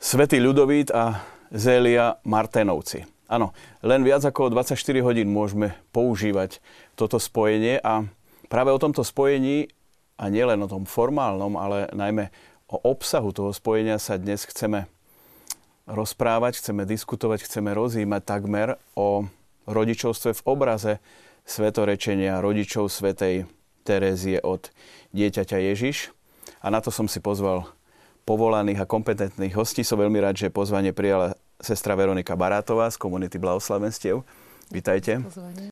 Svety Ľudovít a Zélia Marténovci. Áno, len viac ako 24 hodín môžeme používať toto spojenie a práve o tomto spojení a nielen o tom formálnom, ale najmä o obsahu toho spojenia sa dnes chceme rozprávať, chceme diskutovať, chceme rozjímať takmer o rodičovstve v obraze svetorečenia rodičov svätej Terézie od Dieťaťa Ježiš. A na to som si pozval povolaných a kompetentných hostí. Som veľmi rád, že pozvanie prijala sestra Veronika Barátová z komunity Blahoslavenstiev. Vítajte.